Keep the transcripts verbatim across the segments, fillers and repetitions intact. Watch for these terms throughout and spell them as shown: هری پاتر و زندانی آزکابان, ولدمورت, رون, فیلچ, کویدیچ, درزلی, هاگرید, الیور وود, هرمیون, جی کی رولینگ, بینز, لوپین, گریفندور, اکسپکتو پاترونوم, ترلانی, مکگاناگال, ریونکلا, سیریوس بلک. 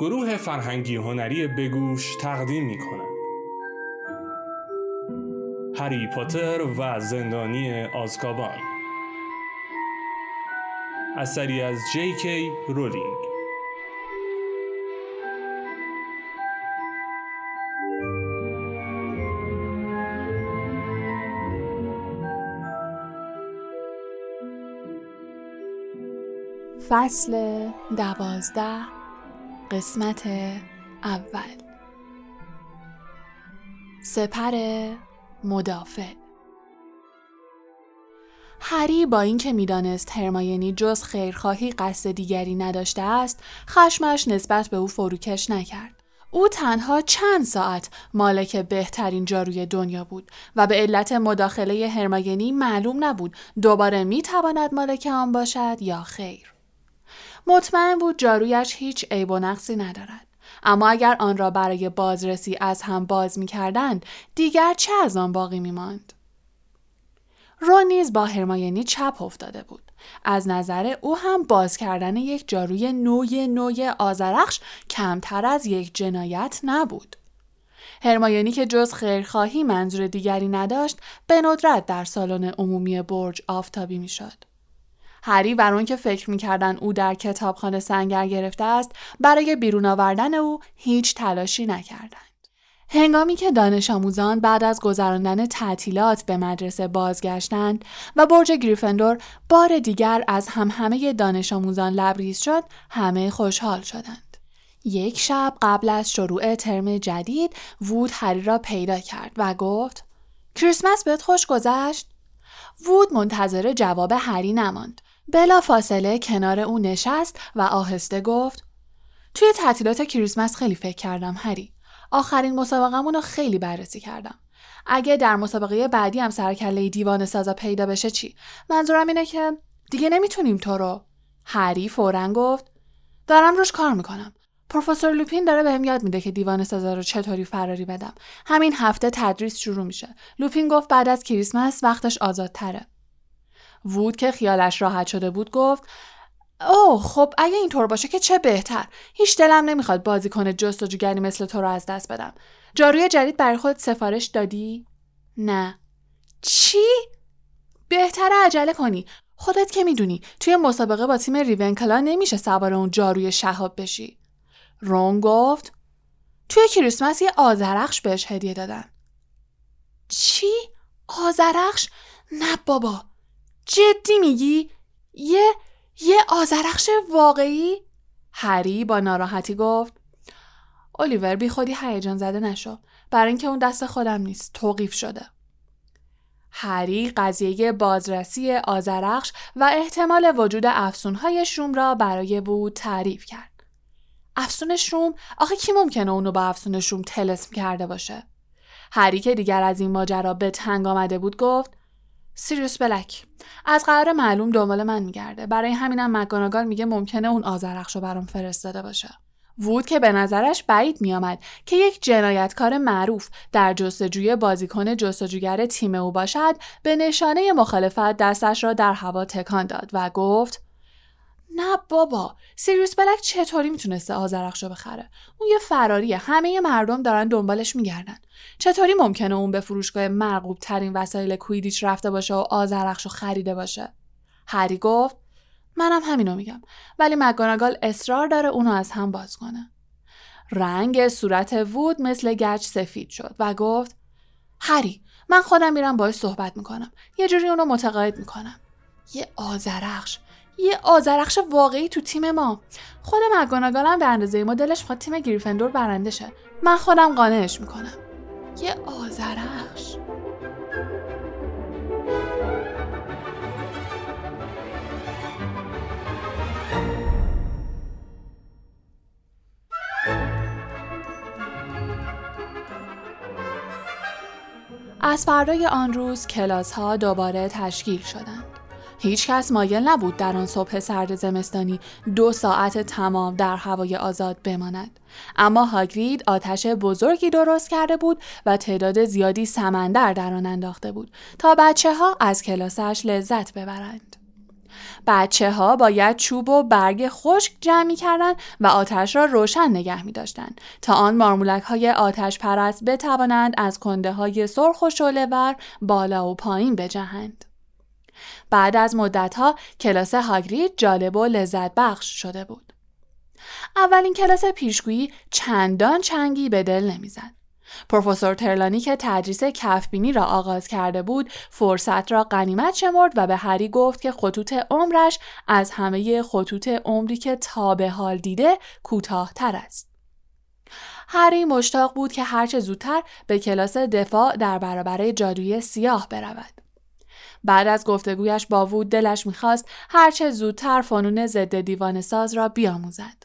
گروه فرهنگی هنری بگوش تقدیم می‌کند. هری پاتر و زندانی آزکابان، اثری از جی کی رولینگ. فصل دوازده، قسمت اول. سپر مدافع. هری با اینکه میدانست هرمیونی جز خیرخواهی قصد دیگری نداشته است، خشمش نسبت به او فروکش نکرد. او تنها چند ساعت مالک بهترین جاروی دنیا بود و به علت مداخله هرمیونی معلوم نبود دوباره میتواند مالک آن باشد یا خیر. مطمئن بود جارویش هیچ عیب و نقصی ندارد، اما اگر آن را برای بازرسی از هم باز می کردند دیگر چه از آن باقی می ماند؟ رون نیز با هرمیونی چپ افتاده بود. از نظر او هم باز کردن یک جاروی نوی نوی آذرخش کمتر از یک جنایت نبود. هرمیونی که جز خیرخواهی منظور دیگری نداشت، به ندرت در سالن عمومی برج آفتابی می شد. هری و رون که فکر می‌کردن او در کتابخانه سنگر گرفته است، برای بیرون آوردن او هیچ تلاشی نکردند. هنگامی که دانش آموزان بعد از گذراندن تعطیلات به مدرسه بازگشتند و برج گریفندور بار دیگر از همهمه دانش آموزان لبریز شد، همه خوشحال شدند. یک شب قبل از شروع ترم جدید، وود هری را پیدا کرد و گفت: کریسمس بهت خوش گذشت؟ وود منتظر جواب هری نماند. بلا فاصله کنار او نشست و آهسته گفت: توی تعطیلات کریسمس خیلی فکر کردم هری. آخرین مسابقه‌مون رو خیلی بررسی کردم. اگه در مسابقه بعدی هم سرکله دیوانه سازا پیدا بشه چی؟ منظورم اینه که دیگه نمیتونیم تو رو. هری فوراً گفت: دارم روش کار میکنم. پروفسور لوپین داره بهم یاد میده که دیوانه سازا رو چطوری فراری بدم. همین هفته تدریس شروع میشه. لوپین گفت بعد از کریسمس وقتش آزادتره. وود که خیالش راحت شده بود گفت: اوه خب اگه اینطور باشه که چه بهتر. هیچ دلم نمیخواد بازیکن جستجوگری مثل تو رو از دست بدم. جاروی جدید برای خودت سفارش دادی؟ نه. چی؟ بهتره عجله کنی. خودت که میدونی توی مسابقه با تیم ریونکلا نمیشه سوار اون جاروی شهاب بشی. رون گفت: توی کریسمس یه آذرخش بهش هدیه دادن. چی؟ آذرخش؟ نه بابا. جدی میگی؟ یه یه آذرخش واقعی؟ هری با ناراحتی گفت: الیور بی خودی هیجان زده نشو، برای اینکه اون دست خودم نیست، توقیف شده. هری قضیه بازرسی آذرخش و احتمال وجود افسونهای شوم را برای وود تعریف کرد. افسون شوم؟ آخه کی ممکنه اونو با افسون شوم طلسم کرده باشه؟ هری که دیگر از این ماجرا به تنگ آمده بود گفت: سیریوس بلک از قرار معلوم دنبال من میگرده، برای همینم مکگاناگال میگه ممکنه اون آذرخشو برام فرستاده باشه. وود که به نظرش بعید میامد که یک جنایتکار معروف در جستجوی بازیکن جستجوگر تیم او باشد، به نشانه مخالفت دستش را در هوا تکان داد و گفت: نه بابا، سیریوس بلک چطوری میتونسته آذرخشو بخره؟ اون یه فراریه، همه مردم دارن دنبالش میگردن. چطوری ممکنه اون به فروشگاه مرغوب ترین وسایل کویدیچ رفته باشه و آذرخشو خریده باشه؟ هری گفت: منم همینو میگم، ولی مکگاناگال اصرار داره اونو از هم باز کنه. رنگ صورت وود مثل گچ سفید شد و گفت: هری، من خودم میرم باهاش صحبت میکنم، یه جوری اونو متقاعد میکنم. یه آذرخش یه آذرخش واقعی تو تیم ما. خود مکگاناگال هم به اندازه ما دلش می‌خواد تیم گریفندور برنده شه. من خودم قانعش میکنم. یه آذرخش. از فردای آن روز کلاس‌ها دوباره تشکیل شدند. هیچ کس مایل نبود در آن صبح سرد زمستانی دو ساعت تمام در هوای آزاد بماند. اما هاگرید آتش بزرگی درست کرده بود و تعداد زیادی سمندر در آن انداخته بود تا بچه ها از کلاسش لذت ببرند. بچه ها باید چوب و برگ خشک جمع می کردن و آتش را روشن نگه می داشتن تا آن مارمولک های آتش پرست بتوانند از کنده های سرخ و شعله ور بالا و پایین بجهند. بعد از مدت ها کلاس هاگرید جالب و لذت بخش شده بود. اولین کلاس پیشگویی چندان چنگی به دل نمی زد. پروفسور ترلانی که تدریس کفبینی را آغاز کرده بود فرصت را غنیمت شمرد و به هری گفت که خطوط عمرش از همه خطوط عمری که تا به حال دیده کوتاه‌تر است. هری مشتاق بود که هرچه زودتر به کلاس دفاع در برابر جادوی سیاه برود. بعد از گفتگویش با وود دلش می‌خواست هرچه زودتر فنون ضد دیوانه ساز را بیاموزد.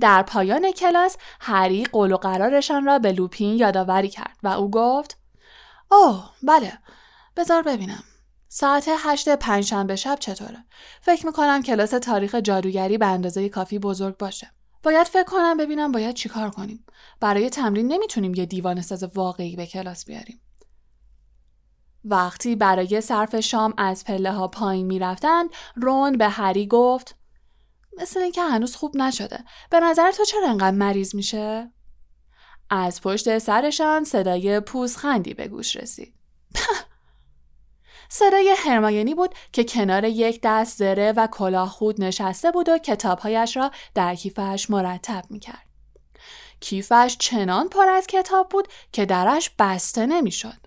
در پایان کلاس هری قول و قرارشان را به لوپین یادآوری کرد و او گفت: اوه بله، بذار ببینم. ساعت هشت پنجشنبه شب چطوره؟ فکر میکنم کلاس تاریخ جادوگری به اندازه کافی بزرگ باشه. باید فکر کنم ببینم باید چیکار کنیم. برای تمرین نمیتونیم یه دیوانه ساز واقعی به کلاس بیاریم. وقتی برای صرف شام از پله ها پایین میرفتند، رون به هری گفت: مثل این که هنوز خوب نشده. به نظر تو چرا انقدر مریض میشه؟ از پشت سرشان صدای پوزخندی به گوش رسید. صدای هرمیونی بود که کنار یک دست زره و کلاه خود نشسته بود و کتابهایش را در کیفش مرتب میکرد. کیفش چنان پر از کتاب بود که درش بسته نمیشد.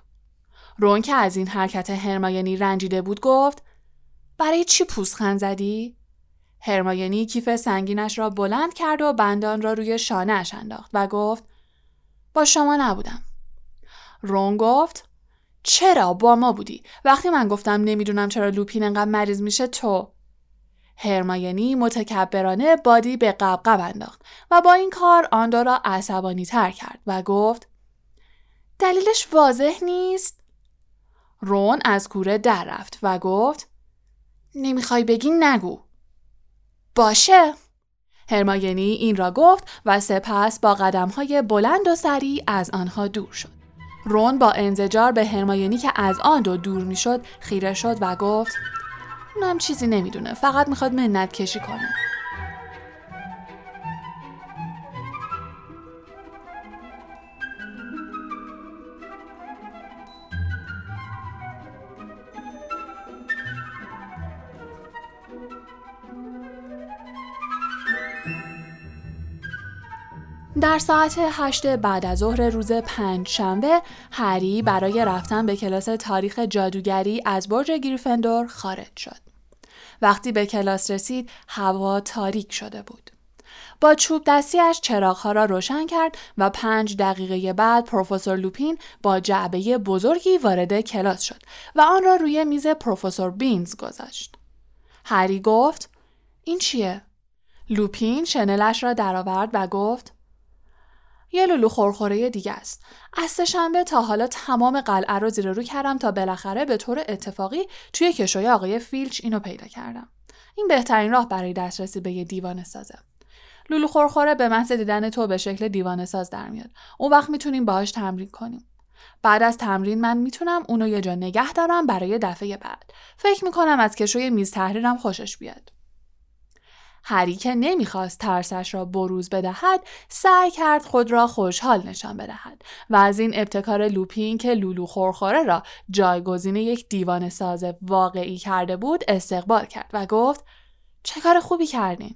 رون که از این حرکت هرمیونی رنجیده بود گفت: برای چی پوزخند زدی؟ هرمیونی کیف سنگینش را بلند کرد و بندان را روی شانه‌اش انداخت و گفت: با شما نبودم. رون گفت: چرا با ما بودی؟ وقتی من گفتم نمیدونم چرا لوپین انقدر مریض میشه تو. هرمیونی متکبرانه بادی به قبقب انداخت و با این کار آن دو را عصبانی تر کرد و گفت: دلیلش واضح نیست؟ رون از کوره در رفت و گفت: نمیخوای بگی نگو. باشه. هرمیونی این را گفت و سپس با قدم‌های بلند و سریع از آنها دور شد. رون با انزجار به هرمیونی که از آن دو دور میشد خیره شد و گفت: اونم چیزی نمیدونه، فقط میخواد منت کشی کنه. در ساعت هشت بعد از ظهر روز پنج شنبه هری برای رفتن به کلاس تاریخ جادوگری از برج گریفندور خارج شد. وقتی به کلاس رسید هوا تاریک شده بود. با چوب دستیش چراغ‌ها را روشن کرد و پنج دقیقه بعد پروفسور لوپین با جعبه بزرگی وارد کلاس شد و آن را روی میز پروفسور بینز گذاشت. هری گفت: این چیه؟ لوپین شنلش را درآورد و گفت: یه لولو خورخوره دیگه است. از سه‌شنبه تا حالا تمام قلعه رو زیر رو کردم تا بالاخره به طور اتفاقی توی کشوی آقای فیلچ اینو پیدا کردم. این بهترین راه برای دسترسی به یه دیوانه سازه. لولو خورخوره به محض دیدن تو به شکل دیوانه ساز در میاد. اون وقت میتونیم باهاش تمرین کنیم. بعد از تمرین من میتونم اونو یه جا نگه دارم برای دفعه بعد. فکر میکنم از کشوی میز تحریرم خوشش بیاد. هری که نمیخواست ترسش را بروز بدهد، سعی کرد خود را خوشحال نشان بدهد و از این ابتکار لوپین که لولو خورخوره را جایگزین یک دیوانه ساز واقعی کرده بود استقبال کرد و گفت: چه کار خوبی کردین.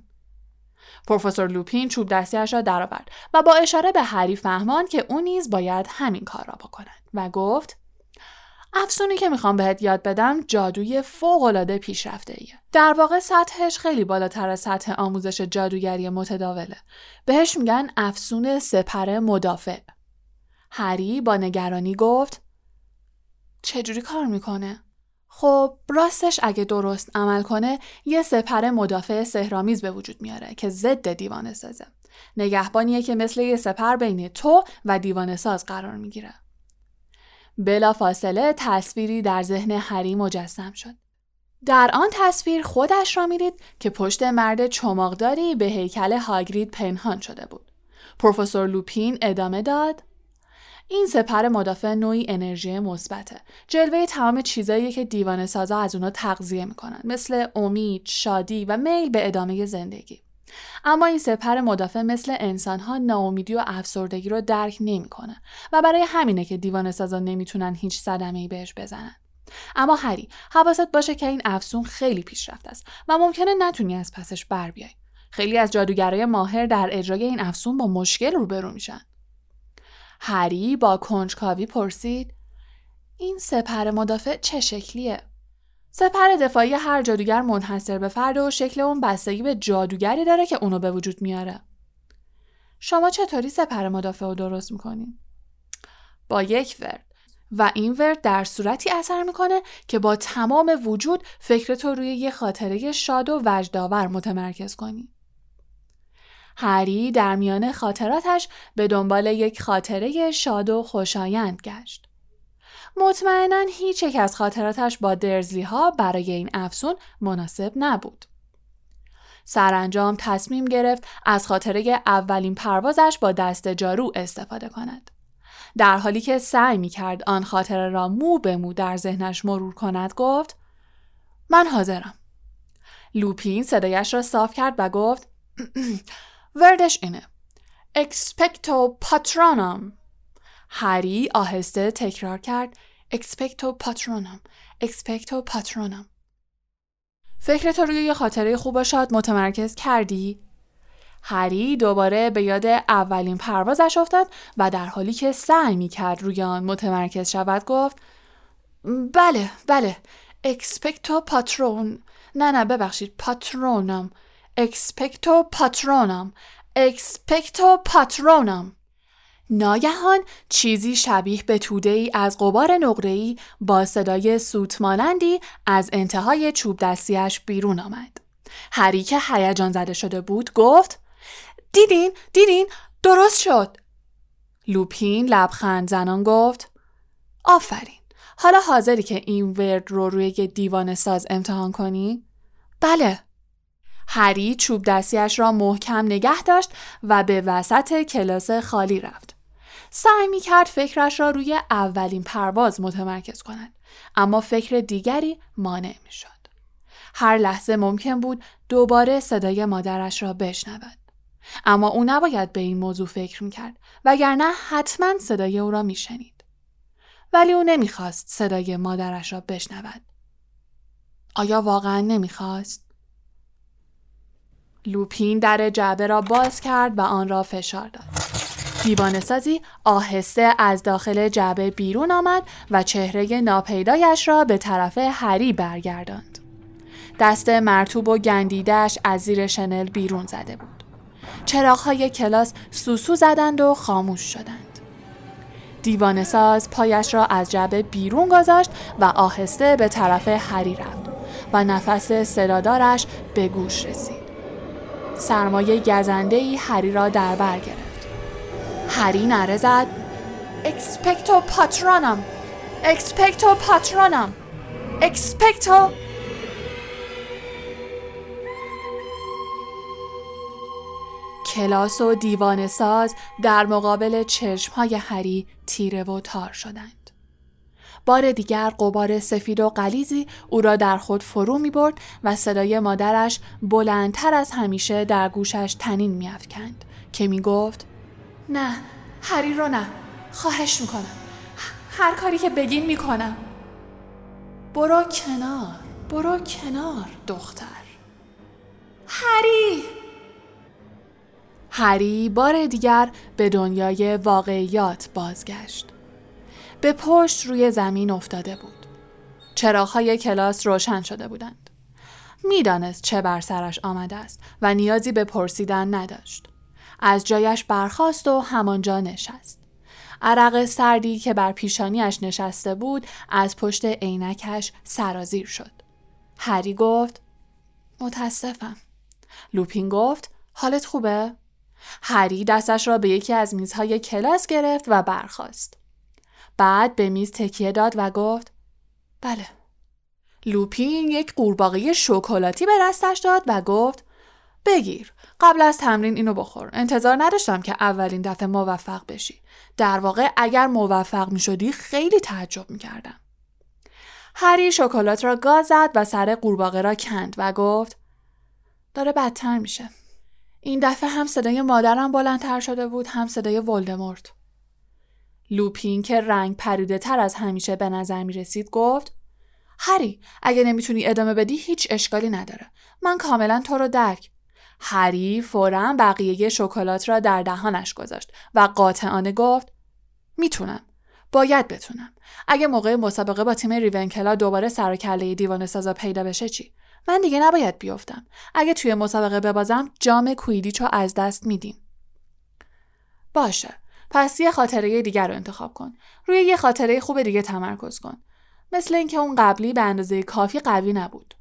پروفسور لوپین چوب دستیش را درآورد و با اشاره به هری فهمان که او نیز باید همین کار را بکند و گفت: افسونی که میخوام بهت یاد بدم جادوی فوق‌العاده پیشرفته‌ایه. در واقع سطحش خیلی بالاتر از سطح آموزش جادوگری متداوله. بهش میگن افسون سپر مدافع. هری با نگرانی گفت: چجوری کار میکنه؟ خب راستش اگه درست عمل کنه یه سپر مدافع سحرآمیز به وجود میاره که ضد دیوانه سازه. نگهبانیه که مثل یه سپر بین تو و دیوانه ساز قرار میگیره. بلا فاصله تصویری در ذهن هری مجسم شد. در آن تصویر خودش را می‌دید که پشت مرد چماقداری به هیکل هاگرید پنهان شده بود. پروفسور لوپین ادامه داد: این سپر مدافع نوعی انرژی مثبته. جلوه تمام چیزایی که دیوانه سازا از اونها تغذیه میکنن، مثل امید، شادی و میل به ادامه زندگی. اما این سپر مدافع مثل انسان‌ها ناامیدی و افسردگی رو درک نمی‌کنه و برای همینه که دیوانه سازا نمیتونن هیچ صدمه‌ای بهش بزنن. اما هری، حواست باشه که این افسون خیلی پیشرفته است و ممکنه نتونی از پسش بر بیای. خیلی از جادوگرای ماهر در اجرای این افسون با مشکل روبرو میشن. هری با کنجکاوی پرسید: این سپر مدافع چه شکلیه؟ سپر دفاعی هر جادوگر منحصر به فرد و شکل اون بستگی به جادوگری داره که اونو به وجود میاره. شما چطوری سپر مدافع رو درست میکنین؟ با یک ورد و این ورد در صورتی اثر میکنه که با تمام وجود فکرتو روی یه خاطره شاد و وجدآور متمرکز کنی. هری در میان خاطراتش به دنبال یک خاطره شاد و خوشایند گشت. مطمئناً هیچ یک از خاطراتش با درزلی ها برای این افسون مناسب نبود. سرانجام تصمیم گرفت از خاطره اولین پروازش با دست جارو استفاده کند. در حالی که سعی می کرد آن خاطره را مو به مو در ذهنش مرور کند، گفت: من حاضرم. لوپین صدایش را صاف کرد و گفت: وردش اینه. اکسپکتو پاترونوم. هری آهسته تکرار کرد: اکسپکتو پاترونوم، اکسپکتو پاترونوم. فکرت روی یه خاطره خوب و شاد متمرکز کردی؟ هری دوباره به یاد اولین پروازش افتاد و در حالی که سعی می‌کرد روی آن متمرکز شود گفت: بله، بله، اکسپکتو پاترون، نه نه ببخشید، پاترونم، اکسپکتو پاترونم، اکسپکتو پاترونم. ناگهان چیزی شبیه به توده‌ای از غبار نقره‌ای با صدای سوت مانندی از انتهای چوب دستیش بیرون آمد. هری که هیجان زده شده بود گفت: دیدین، دیدین، درست شد. لوپین لبخند زنان گفت: آفرین، حالا حاضری که این ورد رو روی دیوانه ساز امتحان کنی؟ بله. هری چوب دستیش را محکم نگه داشت و به وسط کلاس خالی رفت. سعی می کرد فکرش را روی اولین پرواز متمرکز کند، اما فکر دیگری مانع می شد. هر لحظه ممکن بود دوباره صدای مادرش را بشنود، اما او نباید به این موضوع فکر می کرد وگرنه حتما صدای او را می شنید. ولی او نمی خواست صدای مادرش را بشنود. آیا واقعا نمی خواست؟ لوپین در جعبه را باز کرد و آن را فشار داد. دیوانه‌سازی آهسته از داخل جعبه بیرون آمد و چهره ناپیدایش را به طرف هری برگرداند. دست مرطوب و گندیده‌اش از زیر شنل بیرون زده بود. چراغ‌های کلاس سوسو زدند و خاموش شدند. دیوانه‌ساز پایش را از جعبه بیرون گذاشت و آهسته به طرف هری رفت و نفس صدادارش به گوش رسید. سرمایه گزنده‌ای هری را در بر گرفت. هری نره زد: اکسپکتو پاترونم، اکسپکتو پاترونم، اکسپکتو. کلاس و دیوانه ساز در مقابل چشم‌های هری تیره و تار شدند. بار دیگر غبار سفید و غلیظی او را در خود فرو می‌برد و صدای مادرش بلندتر از همیشه در گوشش طنین می‌افکند که می‌گفت: نه، هری رو نه، خواهش می‌کنم، هر کاری که بگین می‌کنم. برو کنار، برو کنار دختر. هری! هری بار دیگر به دنیای واقعیات بازگشت. به پشت روی زمین افتاده بود. چراغ‌های کلاس روشن شده بودند. می‌دانست چه بر سرش آمده است و نیازی به پرسیدن نداشت. از جایش برخاست و همانجا نشست. عرق سردی که بر پیشانیش نشسته بود از پشت عینکش سرازیر شد. هری گفت: متاسفم. لوپین گفت: حالت خوبه؟ هری دستش را به یکی از میزهای کلاس گرفت و برخاست. بعد به میز تکیه داد و گفت: بله. لوپین یک قورباغه شکلاتی به دستش داد و گفت: بگیر. قبل از تمرین اینو بخور. انتظار نداشتم که اولین دفعه موفق بشی. در واقع اگر موفق می‌شدی خیلی تعجب می‌کردم. هری شکلات را گاز زد و سر قورباغه را کند و گفت داره بدتر میشه. این دفعه هم صدای مادرم بلندتر شده بود، هم صدای ولدمورت. لوپین که رنگ پریده تر از همیشه به نظر می رسید گفت هری اگه نمیتونی ادامه بدی هیچ اشکالی نداره. من کاملا تو رو درک. هری فوراً بقیه شکلات را در دهانش گذاشت و قاطعانه گفت میتونم. باید بتونم. اگه موقع مسابقه با تیم ریونکلا دوباره سر و کله دیوانه‌سازا پیدا بشه چی؟ من دیگه نباید بیافتم. اگه توی مسابقه ببازم جام کویدیچو از دست میدیم. باشه. پس یه خاطره دیگر رو انتخاب کن. روی یه خاطره خوب دیگه تمرکز کن. مثل اینکه اون قبلی به اندازه کافی قوی نبود.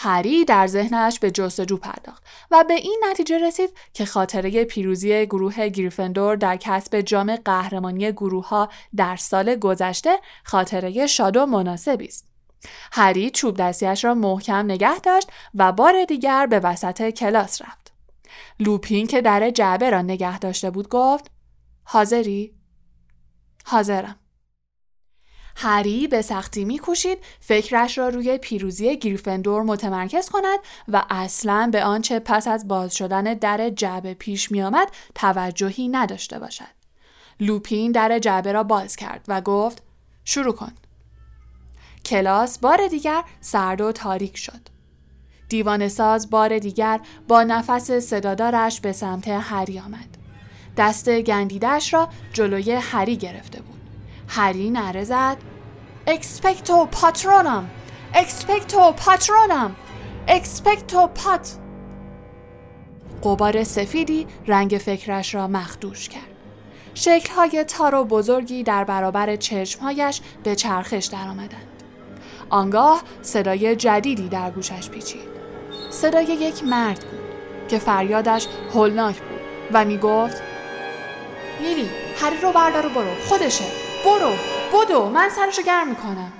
هری در ذهنش به جستجو پرداخت و به این نتیجه رسید که خاطره پیروزی گروه گریفندور در کسب جام قهرمانی گروه‌ها در سال گذشته خاطره شاد و مناسبی است. هری چوب دستیش را محکم نگه داشت و بار دیگر به وسط کلاس رفت. لوپین که در جعبه را نگه داشته بود گفت حاضری؟ حاضرم. هری به سختی می‌کوشید فکرش را روی پیروزی گریفندور متمرکز کند و اصلاً به آنچه پس از باز شدن در جعبه پیش می‌آمد توجهی نداشته باشد. لوپین در جعبه را باز کرد و گفت شروع کن. کلاس بار دیگر سرد و تاریک شد. دیوانه‌ساز بار دیگر با نفس صدادارش به سمت هری آمد. دست گندیده‌اش را جلوی هری گرفته بود. هری نعره زد اکسپکتو پاترونوم، اکسپکتو پاترونوم، اکسپکتو پات. غبار سفیدی رنگ فکرش را مخدوش کرد. شکل‌های تار و بزرگی در برابر چشم‌هایش به چرخش درآمدند. آنگاه صدای جدیدی در گوشش پیچید. صدای یک مرد بود که فریادش هولناک بود و میگفت لیلی هری رو بردار و برو، خودشه، برو، بدو، من سرشو گرم میکنم.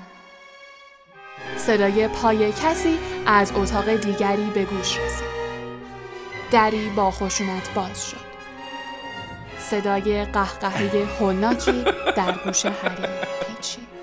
صدای پای کسی از اتاق دیگری به گوش رسید. دری با خشونت باز شد. صدای قهقهه هولناکی در گوش هری پیچید.